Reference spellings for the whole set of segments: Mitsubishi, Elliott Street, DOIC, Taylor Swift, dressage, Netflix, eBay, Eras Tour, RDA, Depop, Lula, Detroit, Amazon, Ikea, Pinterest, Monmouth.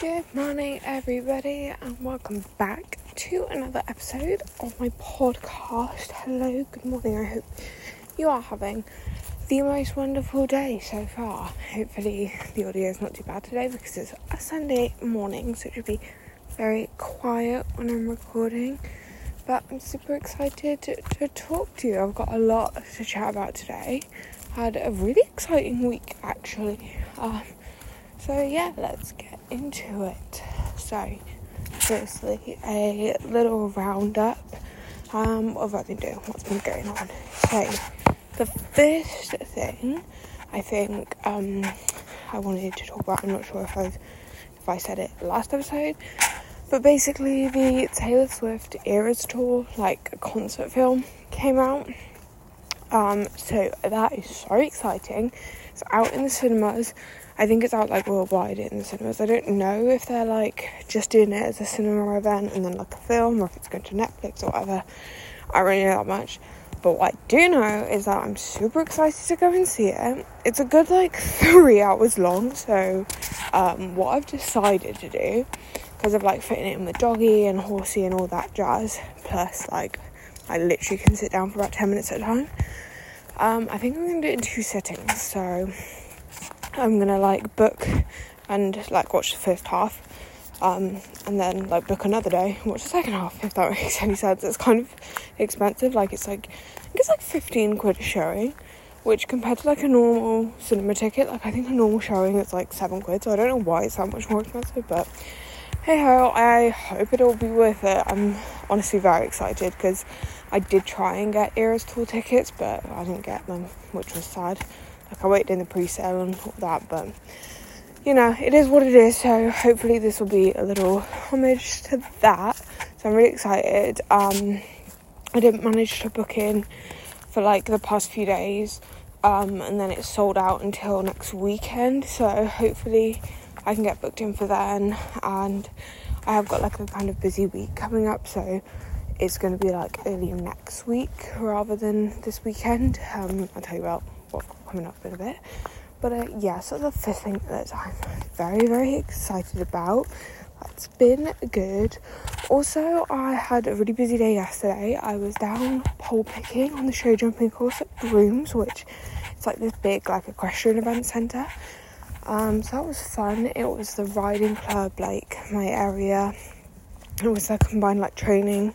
Good morning, everybody, and welcome back to another episode of my podcast. Hello, good morning. I hope you are having the most wonderful day so far. Hopefully the audio is not too bad today because it's a Sunday morning, so it should be very quiet when I'm recording. But I'm super excited to talk to you. I've got a lot to chat about today. Had a really exciting week, actually. So yeah, let's get into it. So, firstly, a little roundup of what I've been doing, what's been going on. So, the first thing I think I wanted to talk about, I'm not sure if I said it last episode, but basically the Taylor Swift Eras Tour, like a concert film, came out. So that is so exciting. It's out in the cinemas. I think it's out like worldwide in the cinemas. I don't know if they're like just doing it as a cinema event and then like a film, or if it's going to Netflix or whatever. I don't really know that much, but what I do know is that I'm super excited to go and see it. It's a good like 3 hours long. So what I've decided to do, because of like fitting it in with doggy and horsey and all that jazz, plus like I literally can sit down for about 10 minutes at a time. I think I'm going to do it in 2 sittings, so I'm going to, like, book and, like, watch the first half, and then, like, book another day and watch the second half, if that makes any sense. It's kind of expensive, like, it's, like, I think it's, like, 15 quid a showing, which compared to, like, a normal cinema ticket, like, I think a normal showing is, like, 7 quid, so I don't know why it's that much more expensive, but hey-ho, I hope it'll be worth it. I'm honestly very excited, because I did try and get Eras Tour tickets, but I didn't get them, which was sad. Like, I waited in the pre-sale and all that, but, you know, it is what it is, so hopefully this will be a little homage to that. So I'm really excited. I didn't manage to book in for, like, the past few days, and then it's sold out until next weekend, so hopefully I can get booked in for then, and I have got, like, a kind of busy week coming up, so it's going to be, like, early next week rather than this weekend. I'll tell you about what's coming up in a bit. But, yeah, so that's the first thing that I'm very, very excited about. That's been good. Also, I had a really busy day yesterday. I was down pole picking on the show jumping course at Brooms, which it's, like, this big, like, equestrian event centre. So that was fun. It was the riding club, like, my area. It was, like, combined, like, training.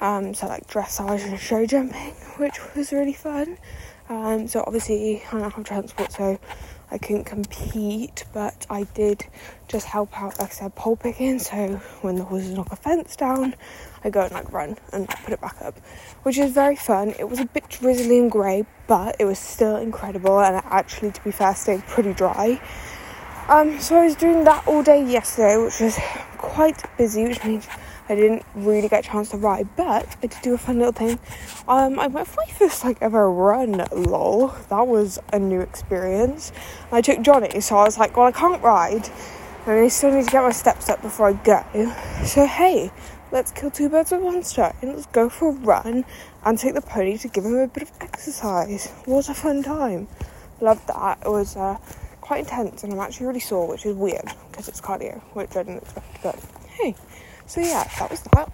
So, like, dressage and show jumping, which was really fun. So, obviously, I don't have transport, so I couldn't compete, but I did just help out, like I said, pole picking. So, when the horses knock a fence down, I go and, like, run and, like, put it back up, which is very fun. It was a bit drizzly and grey, but it was still incredible, and it actually, to be fair, stayed pretty dry. So, I was doing that all day yesterday, which was quite busy, which means I didn't really get a chance to ride, but I did do a fun little thing. I went for my first, like, ever run, lol. That was a new experience. I took Johnny, so I was like, well, I can't ride, and I still need to get my steps up before I go. So, hey, let's kill 2 birds with 1 stone. Let's go for a run and take the pony to give him a bit of exercise. What a fun time. Loved that. It was quite intense, and I'm actually really sore, which is weird, because it's cardio, which I didn't expect, but hey. So yeah, that was that.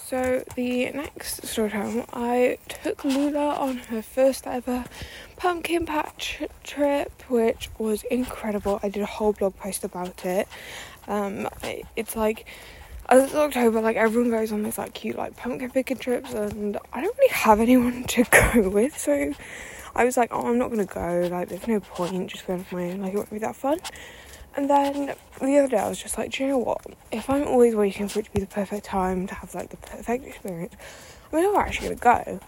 So the next story time, I took Lula on her first ever pumpkin patch trip, which was incredible. I did a whole blog post about it. It's like, as it's October, like, everyone goes on these, like, cute, like, pumpkin picking trips, and I don't really have anyone to go with, so I was like, oh, I'm not gonna go, like, there's no point just going for my own, like, it won't be that fun. And then the other day I was just like, do you know what? If I'm always waiting for it to be the perfect time to have, like, the perfect experience, I mean, I'm never actually going to go.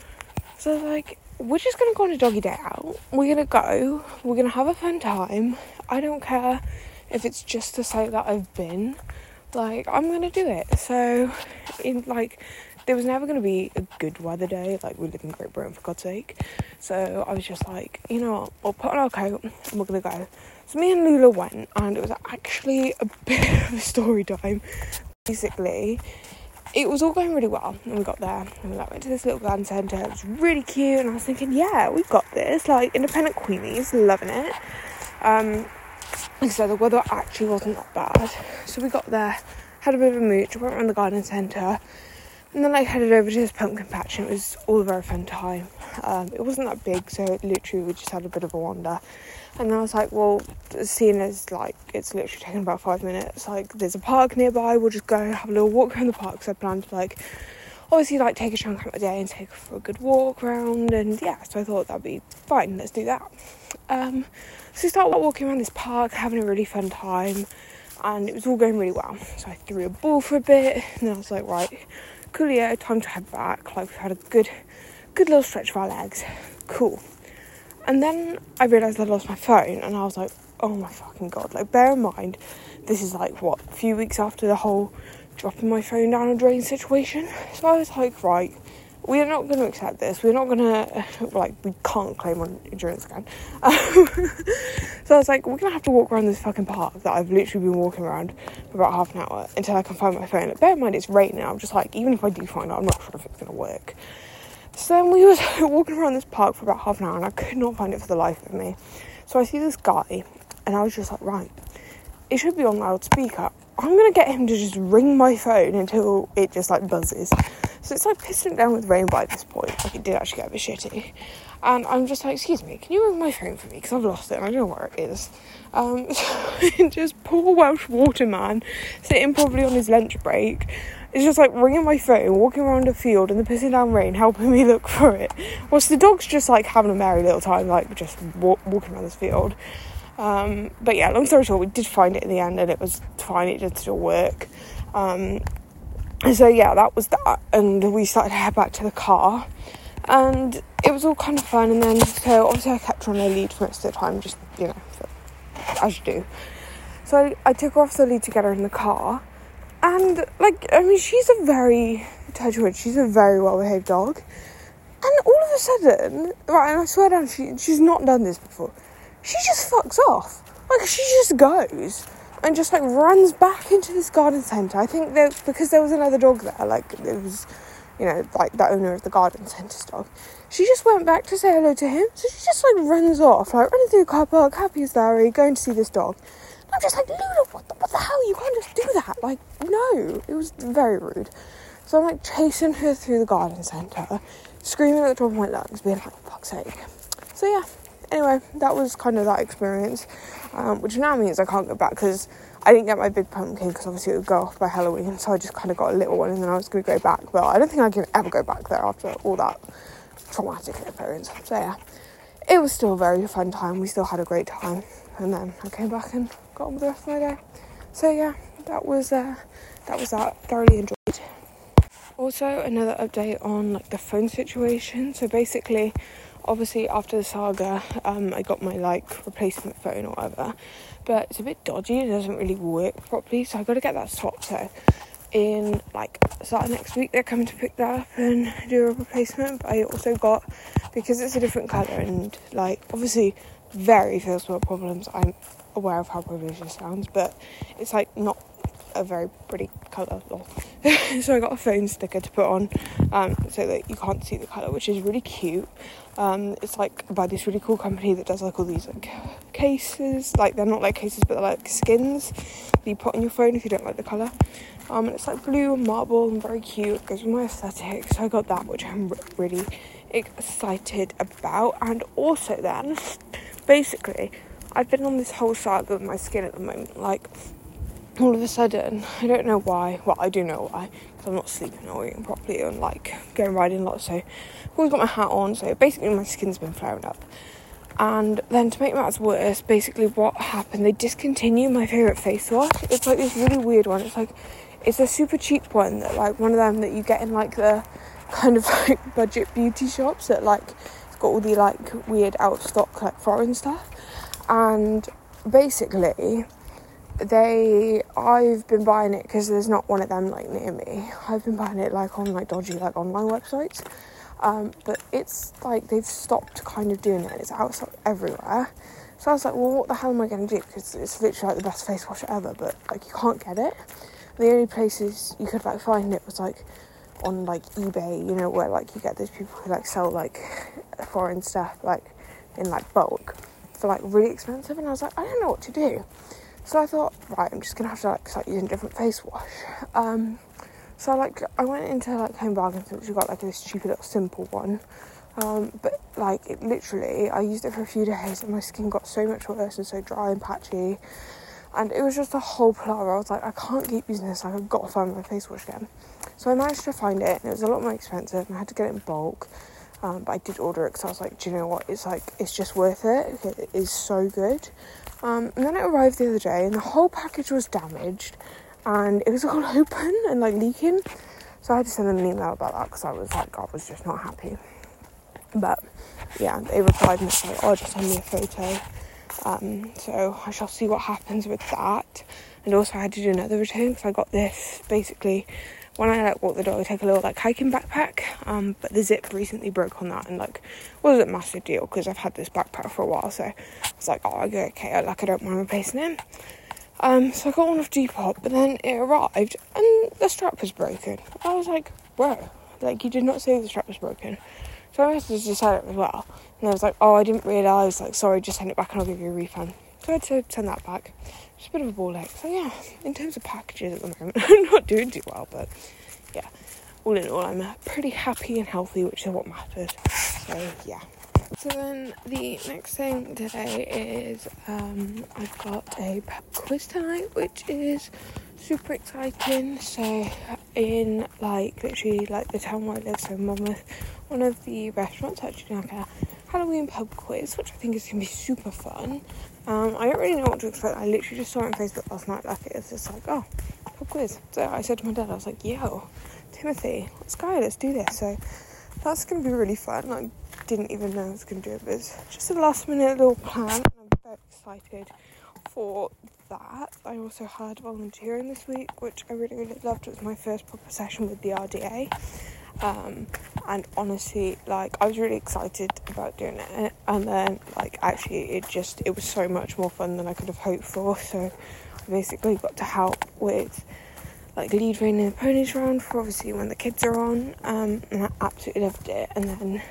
So, like, we're just going to go on a doggy day out. We're going to go. We're going to have a fun time. I don't care if it's just to say that I've been. Like, I'm going to do it. So, in, like, there was never going to be a good weather day. Like, we live in Great Britain, for God's sake. So I was just like, you know what? We'll put on our coat and we're going to go. So me and Lula went, and it was actually a bit of a story time. Basically, it was all going really well, and we got there, and we, like, went to this little garden centre. It was really cute, and I was thinking, yeah, we've got this, like, independent queenies, loving it. like I said, the weather actually wasn't that bad. So we got there, had a bit of a mooch, went around the garden centre, and then I headed over to this pumpkin patch, and it was all a very fun time. It wasn't that big, so literally we just had a bit of a wander. And then I was like, well, seeing as like it's literally taken about 5 minutes, like there's a park nearby, we'll just go have a little walk around the park. Because I planned to like obviously like take a chunk out of my day and take for a good walk around, and yeah, so I thought that'd be fine, let's do that. So we started walking around this park, having a really fun time, and it was all going really well. So I threw a ball for a bit, and then I was like, right, coolio, time to head back. Like, we've had a good little stretch of our legs, cool. And then I realised I lost my phone, and I was like, oh my fucking god. Like, bear in mind, this is like, what, a few weeks after the whole dropping my phone down a drain situation. So I was like, right, we're not going to accept this. We're not going to, like, we can't claim on insurance again. So I was like, we're going to have to walk around this fucking park that I've literally been walking around for about half an hour until I can find my phone. Like, bear in mind, it's raining. I'm just like, even if I do find it, I'm not sure if it's going to work. So then we were walking around this park for about half an hour, and I could not find it for the life of me. So I see this guy, and I was just like, right, it should be on loudspeaker. I'm going to get him to just ring my phone until it just, like, buzzes. So it's, like, pissing it down with rain by this point. Like, it did actually get a bit shitty. And I'm just like, excuse me, can you ring my phone for me? Because I've lost it, and I don't know where it is. So just poor Welsh waterman, sitting probably on his lunch break, it's just like ringing my phone, walking around a field in the pissing down rain, helping me look for it. Whilst the dog's just like having a merry little time, like just walking around this field. But yeah, long story short, we did find it in the end, and it was fine, it did still work. So yeah, that was that. And we started to head back to the car, and it was all kind of fun. And then, so obviously, I kept on her lead for most of the time, just, you know, as you do. So I took her off the lead to get her in the car. And, like, I mean, she's a very well-behaved dog. And all of a sudden, right, and I swear down, she's not done this before. She just fucks off. Like, she just goes and just, like, runs back into this garden centre. I think that because there was another dog there, like, it was, you know, like, the owner of the garden centre's dog. She just went back to say hello to him. So she just, like, runs off, like, running through the car park, happy as Larry, going to see this dog. I'm just like, Lula, what the hell? You can't just do that. Like, no. It was very rude. So I'm, like, chasing her through the garden centre, screaming at the top of my lungs, being like, fuck's sake. So, yeah. Anyway, that was kind of that experience, which now means I can't go back because I didn't get my big pumpkin because obviously it would go off by Halloween, so I just kind of got a little one and then I was going to go back. But I don't think I can ever go back there after all that traumatic experience. So, yeah. It was still a very fun time. We still had a great time. And then I came back and got on with the rest of my day. So yeah, that was that. Thoroughly enjoyed. Also, another update on like the phone situation. So basically, obviously after the saga, I got my like replacement phone or whatever, but it's a bit dodgy. It doesn't really work properly, so I got to get that swapped. So in like starting next week, they're coming to pick that up and do a replacement. But I also got, because it's a different colour and like obviously very first world problems. I'm aware of how privileged it sounds, but it's like not a very pretty colour. So I got a phone sticker to put on so that you can't see the colour, which is really cute. It's like by this really cool company that does like all these like cases, like they're not like cases but they're like skins that you put on your phone if you don't like the colour. And it's like blue and marble and very cute. It goes with my aesthetic, so I got that, which I'm really excited about. And also then basically I've been on this whole saga with my skin at the moment. Like, all of a sudden, I don't know why. Well, I do know why, because I'm not sleeping or eating properly and, like, going riding a lot. So, I've always got my hat on. So, basically, my skin's been flaring up. And then, to make matters worse, basically what happened, they discontinued my favourite face wash. It's, like, this really weird one. It's, like, it's a super cheap one that, like, one of them that you get in, like, the kind of, like, budget beauty shops that, like, it's got all the, like, weird out-of-stock, like, foreign stuff. And basically, I've been buying it because there's not one of them like near me. I've been buying it like on like dodgy like online websites, but it's like they've stopped kind of doing it. It's outside everywhere. So I was like, well, what the hell am I going to do? Because it's literally like the best face wash ever, but like you can't get it. And the only places you could like find it was like on like eBay, you know, where like you get those people who like sell like foreign stuff like in like bulk. for like really expensive, and I was like, I don't know what to do. So I thought, right, I'm just gonna have to like start using different face wash. So I went into like Home Bargains, which we got like this cheapy little simple one. But like it literally, I used it for a few days and my skin got so much worse and so dry and patchy, and it was just a whole palaver. I was like, I can't keep using this, like I've got to find my face wash again. So I managed to find it, and it was a lot more expensive, and I had to get it in bulk. But I did order it because I was like, do you know what, it's like, it's just worth it. It is so good. And then it arrived the other day, and the whole package was damaged, and it was all open and like leaking. So I had to send them an email about that because I was like, I was just not happy. But yeah, they replied and said, oh, just send me a photo. So I shall see what happens with that. And also I had to do another return because I got this basically. When I like walk the dog, I take a little like hiking backpack, but the zip recently broke on that, and like wasn't a massive deal because I've had this backpack for a while, so I was like, oh, okay, I don't mind replacing it. So I got one off Depop, but then it arrived and the strap was broken. I was like, whoa, like you did not say the strap was broken. So I messaged the seller as well, and I was like, oh, I didn't realise, like sorry, just send it back and I'll give you a refund. So I had to send that back. It's a bit of a ball ache. So yeah, in terms of packages at the moment, I'm not doing too well, but yeah, all in all, I'm pretty happy and healthy, which is what matters. So yeah. So then the next thing today is I've got a quiz tonight, which is super exciting. So in like literally like the town where I live, so Monmouth, one of the restaurants actually like a Halloween pub quiz, which I think is gonna be super fun. I don't really know what to expect. I literally just saw it on Facebook last night, like it's just like, oh, pub quiz. So I said to my dad, I was like, yo, Timothy, let's do this. So that's gonna be really fun. I didn't even know I was gonna do it, but it's just a last minute little plan, and I'm very excited for that. I also had volunteering this week, which I really, really loved. It was my first proper session with the RDA. And honestly, like I was really excited about doing it, and then like actually it was so much more fun than I could have hoped for. So I basically got to help with like lead reining the ponies around for obviously when the kids are on, and I absolutely loved it. And then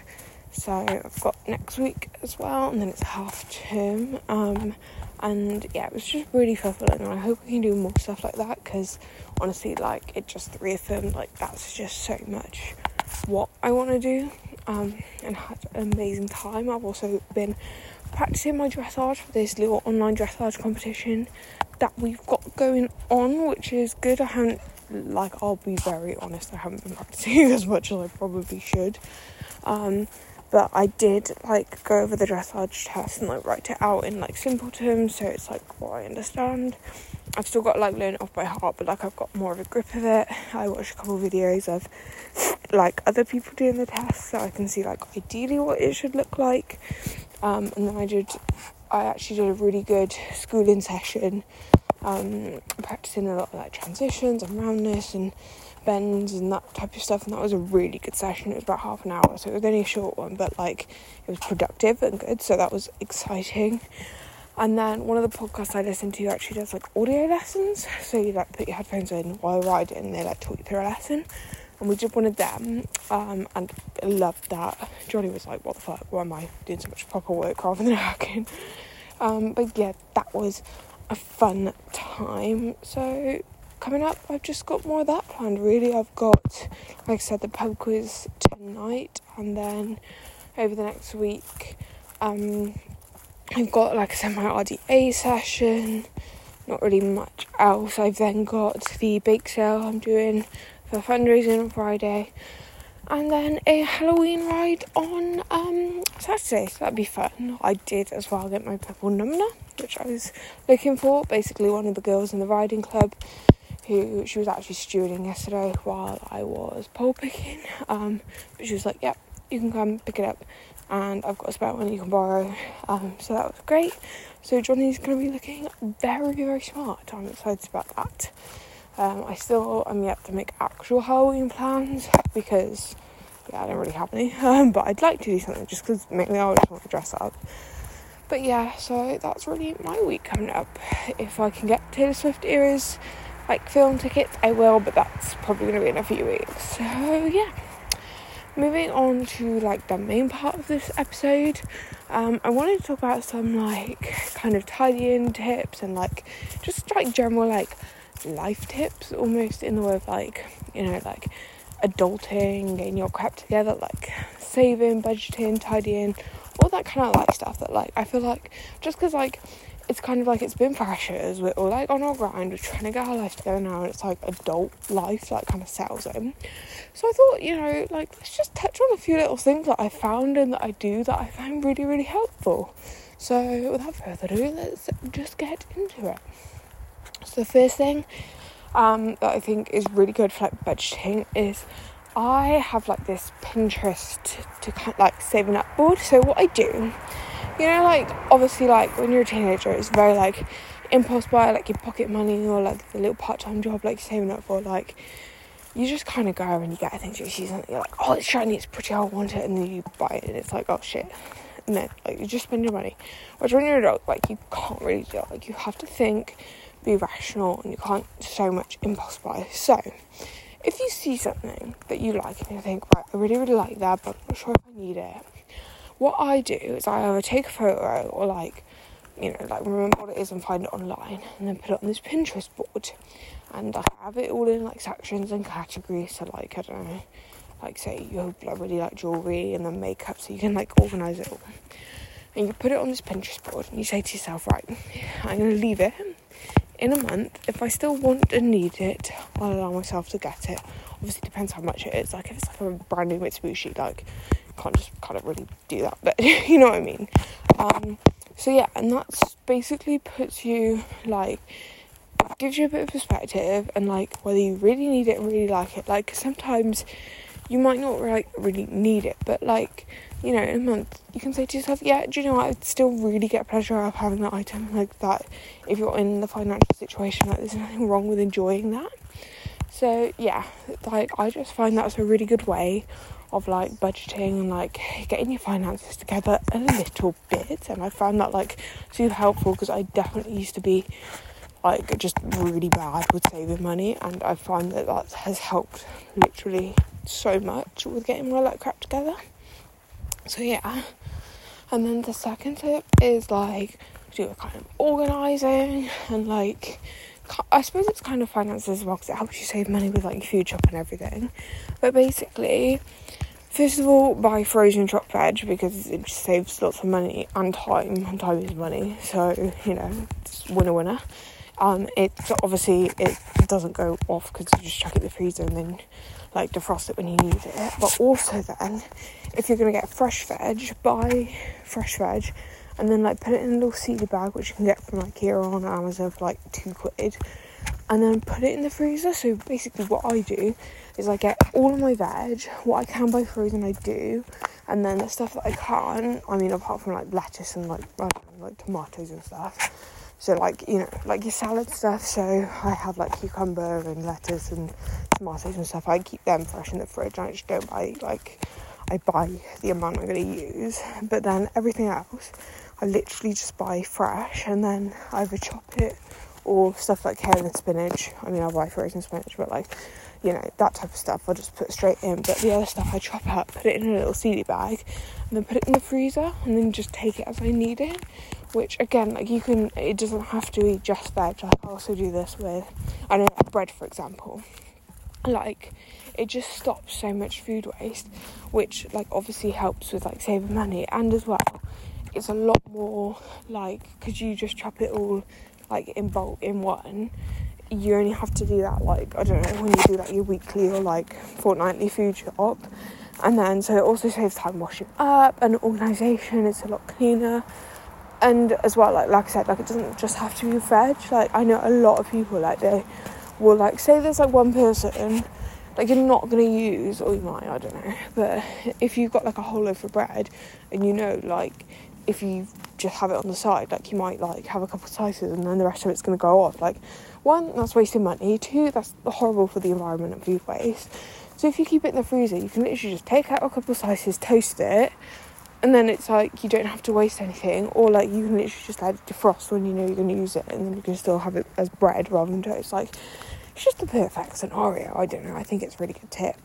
so I've got next week as well, and then it's half term, and yeah, it was just really fulfilling, and I hope we can do more stuff like that, because honestly, like it just reaffirmed like that's just so much what I want to do, and had an amazing time. I've also been practicing my dressage for this little online dressage competition that we've got going on, which is good. I haven't, like, I'll be very honest, I haven't been practicing as much as I probably should, but I did like go over the dressage test and like write it out in like simple terms, so it's like what I understand. I've still got to like learn it off by heart, but like I've got more of a grip of it. I watched a couple of videos of like other people doing the test, so I can see like ideally what it should look like. And then I actually did a really good schooling session, practicing a lot of like transitions and roundness and bends and that type of stuff, and that was a really good session. It was about half an hour, so it was only a short one, but like it was productive and good, so that was exciting. And then one of the podcasts I listen to actually does like audio lessons, so you like put your headphones in while riding and they like talk you through a lesson, and we did one of them, and I loved that. Johnny was like, what the fuck, why am I doing so much proper work rather than hacking? But yeah, that was a fun time. So coming up, I've just got more of that planned, really. I've got, like I said, the pub quiz tonight, and then over the next week, I've got, like I said, my RDA session, not really much else. I've then got the bake sale I'm doing for fundraising on Friday, and then a Halloween ride on Saturday, so that'd be fun. I did as well get my purple numna, which I was looking for. Basically, one of the girls in the riding club, who she was actually stewarding yesterday while I was pole picking, but she was like, yep, you can come pick it up, and I've got a spare one you can borrow, so that was great. So Johnny's gonna be looking very, very smart. I'm excited about that. I'm yet to make actual Halloween plans, because yeah, I don't really have any, but I'd like to do something, just because mainly I just want to dress up. But yeah, so that's really my week coming up. If I can get Taylor Swift Eras like film tickets, I will, but that's probably going to be in a few weeks. So yeah, Moving on to like the main part of this episode, I wanted to talk about some like kind of tidying tips and like just like general like life tips, almost in the way of like, you know, like adulting, getting your crap together, like saving, budgeting, tidying, all that kind of like stuff that like I feel like just because like it's kind of like it's been freshers, we're all like on our grind, we're trying to get our life together now, and it's like adult life like kind of settles in. So I thought, you know, like let's just touch on a few little things that I found and that I do that I find really, really helpful. So without further ado, let's just get into it. So the first thing that I think is really good for like budgeting is I have like this Pinterest to kind of like saving up board. So what I do, you know, like obviously like when you're a teenager it's very like impulse buy, like your pocket money or like the little part-time job like saving up for, like you just kind of go and you get things, you see something, you're like, oh it's shiny, it's pretty, I want it, and then you buy it and it's like, oh shit, and then like you just spend your money. Which when you're an adult like you can't really do it, like you have to think, be rational, and you can't so much impulse buy. So if you see something that you like and you think, right, I really, really like that but I'm not sure if I need it, what I do is I either take a photo or like, you know, like remember what it is and find it online and then put it on this Pinterest board. And I have it all in like sections and categories. So like, I don't know, like say you really like jewellery and then makeup, so you can like organise it all. And you put it on this Pinterest board and you say to yourself, right, I'm going to leave it in a month. If I still want and need it, I'll allow myself to get it. Obviously it depends how much it is. Like if it's like a brand new Mitsubishi, like can't just kind of really do that, but you know what I mean. So yeah, and that's basically puts you like, gives you a bit of perspective and like whether you really need it and really like it. Like sometimes you might not like really need it, but like, you know, in a month you can say to yourself, yeah, do you know what, I'd still really get pleasure out of having that item like that. If you're in the financial situation, like there's nothing wrong with enjoying that. So yeah, like I just find that's a really good way of like budgeting and like getting your finances together a little bit, and I found that like super helpful because I definitely used to be like just really bad with saving money, and I find that that has helped literally so much with getting my like crap together. So yeah, and then the second tip is like do a kind of organising and like, I suppose it's kind of finances as well because it helps you save money with like your food shop and everything. But basically, first of all, buy frozen chopped veg because it just saves lots of money and time, and time is money. So you know, it's winner winner. It's obviously it doesn't go off because you just chuck it in the freezer and then like defrost it when you need it. But also then, if you're gonna get fresh veg, buy fresh veg. And then like put it in a little seedy bag, which you can get from Ikea or on Amazon for like £2. And then put it in the freezer. So basically what I do is I get all of my veg, what I can buy frozen I do. And then the stuff that I can't, I mean apart from like lettuce and like tomatoes and stuff. So like, you know, like your salad stuff. So I have like cucumber and lettuce and tomatoes and stuff. I keep them fresh in the fridge. I just don't buy like, I buy the amount I'm going to use. But then everything else, I literally just buy fresh and then either chop it or stuff like kale and spinach. I mean, I buy frozen spinach, but like, you know, that type of stuff I just put straight in. But the other stuff I chop up, put it in a little seedy bag and then put it in the freezer and then just take it as I need it. Which again, like you can, it doesn't have to be just veg. Like I also do this with, I don't know, bread, for example. Like it just stops so much food waste, which like obviously helps with like saving money, and as well it's a lot more like, because you just chop it all like in bulk in one, you only have to do that like, I don't know, when you do like your weekly or like fortnightly food shop. And then so it also saves time washing up and organisation, it's a lot cleaner. And as well, like I said, like it doesn't just have to be veg. Like I know a lot of people like they will like, say there's like one person like you're not going to use, or you might, I don't know, but if you've got like a whole loaf of bread and you know like if you just have it on the side, like you might like have a couple of slices and then the rest of it's going to go off. Like one, that's wasting money. Two, that's horrible for the environment and food waste. So if you keep it in the freezer, you can literally just take out a couple of slices, toast it, and then it's like you don't have to waste anything. Or like you can literally just let it defrost when you know you're going to use it, and then you can still have it as bread rather than toast. Like it's just the perfect scenario. I don't know, I think it's a really good tip.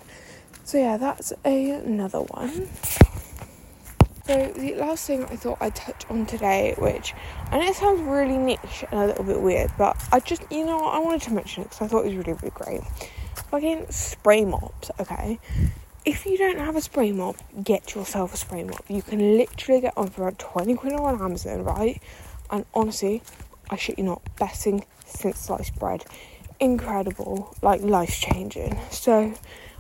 So yeah, that's another one. So the last thing I thought I'd touch on today, which I know it sounds really niche and a little bit weird, but I just, you know what, I wanted to mention it because I thought it was really, really great. Fucking spray mops, okay? If you don't have a spray mop, get yourself a spray mop. You can literally get on for about 20 quid on Amazon, right? And honestly, I shit you not, best thing since sliced bread. Incredible, like life-changing. So,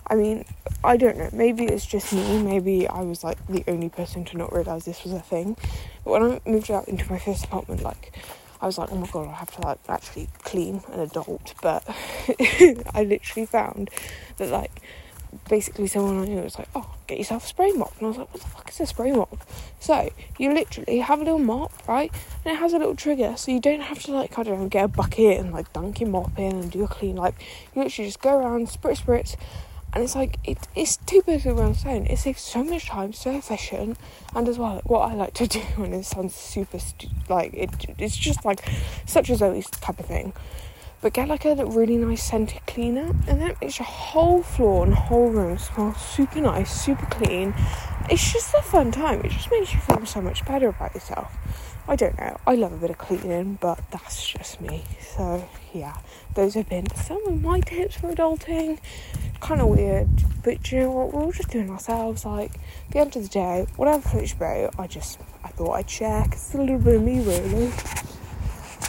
I mean, I don't know, maybe it's just me, maybe I was like the only person to not realise this was a thing, but when I moved out into my first apartment, like, I was like, oh my god, I have to like actually clean an adult, but I literally found that like, basically someone I knew was like, oh, get yourself a spray mop, and I was like, what the fuck is a spray mop? So, you literally have a little mop, right, and it has a little trigger, so you don't have to like, I don't know, get a bucket and like dunk your mop in and do a clean, like, you literally just go around, spritz, and it's like, it's too big of a stone. It saves so much time, so efficient. And as well, what I like to do, and it sounds super, it's just like such a Zoe's type of thing. But get like a really nice scented cleaner, and that makes your whole floor and whole room smell super nice, super clean. It's just a fun time. It just makes you feel so much better about yourself. I don't know. I love a bit of cleaning, but that's just me. So, yeah. Those have been some of my tips for adulting. Kind of weird, but you know what? We're all just doing ourselves. Like, at the end of the day, whatever floats your boat, I thought I'd share. It's a little bit of me, really.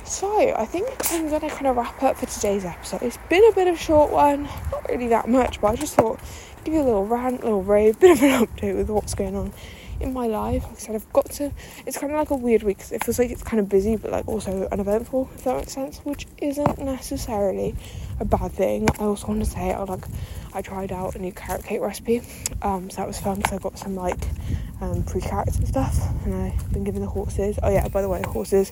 So, I think I'm going to kind of wrap up for today's episode. It's been a bit of a short one. Not really that much, but I just thought, give you a little rant, a little rave, bit of an update with what's going on in my life. Like I said, it's kind of like a weird week because it feels like it's kind of busy but like also uneventful, if that makes sense, which isn't necessarily a bad thing. I also want to say I tried out a new carrot cake recipe, so that was fun because I got some like pre-carrots and stuff, and I've been giving the horses, oh yeah, by the way, horses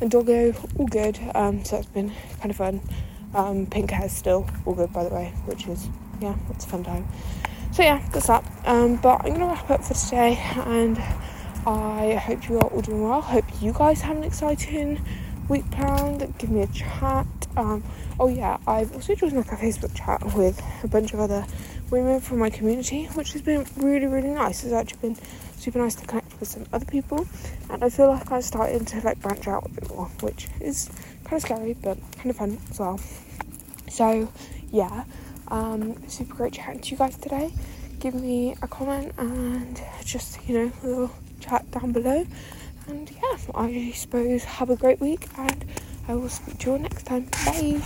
and doggo all good, so that's been kind of fun. Pink hair still all good, by the way, which is, yeah, it's a fun time. So yeah, that's that. But I'm going to wrap up for today, and I hope you are all doing well. Hope you guys have an exciting week planned. Give me a chat. Oh yeah, I've also joined like a Facebook chat with a bunch of other women from my community, which has been really, really nice. It's actually been super nice to connect with some other people, and I feel like I'm starting to like branch out a bit more, which is kind of scary, but kind of fun as well. So yeah. Super great chatting to you guys today. Give me a comment and just, you know, a little chat down below. And yeah, I suppose have a great week, and I will speak to you all next time. Bye.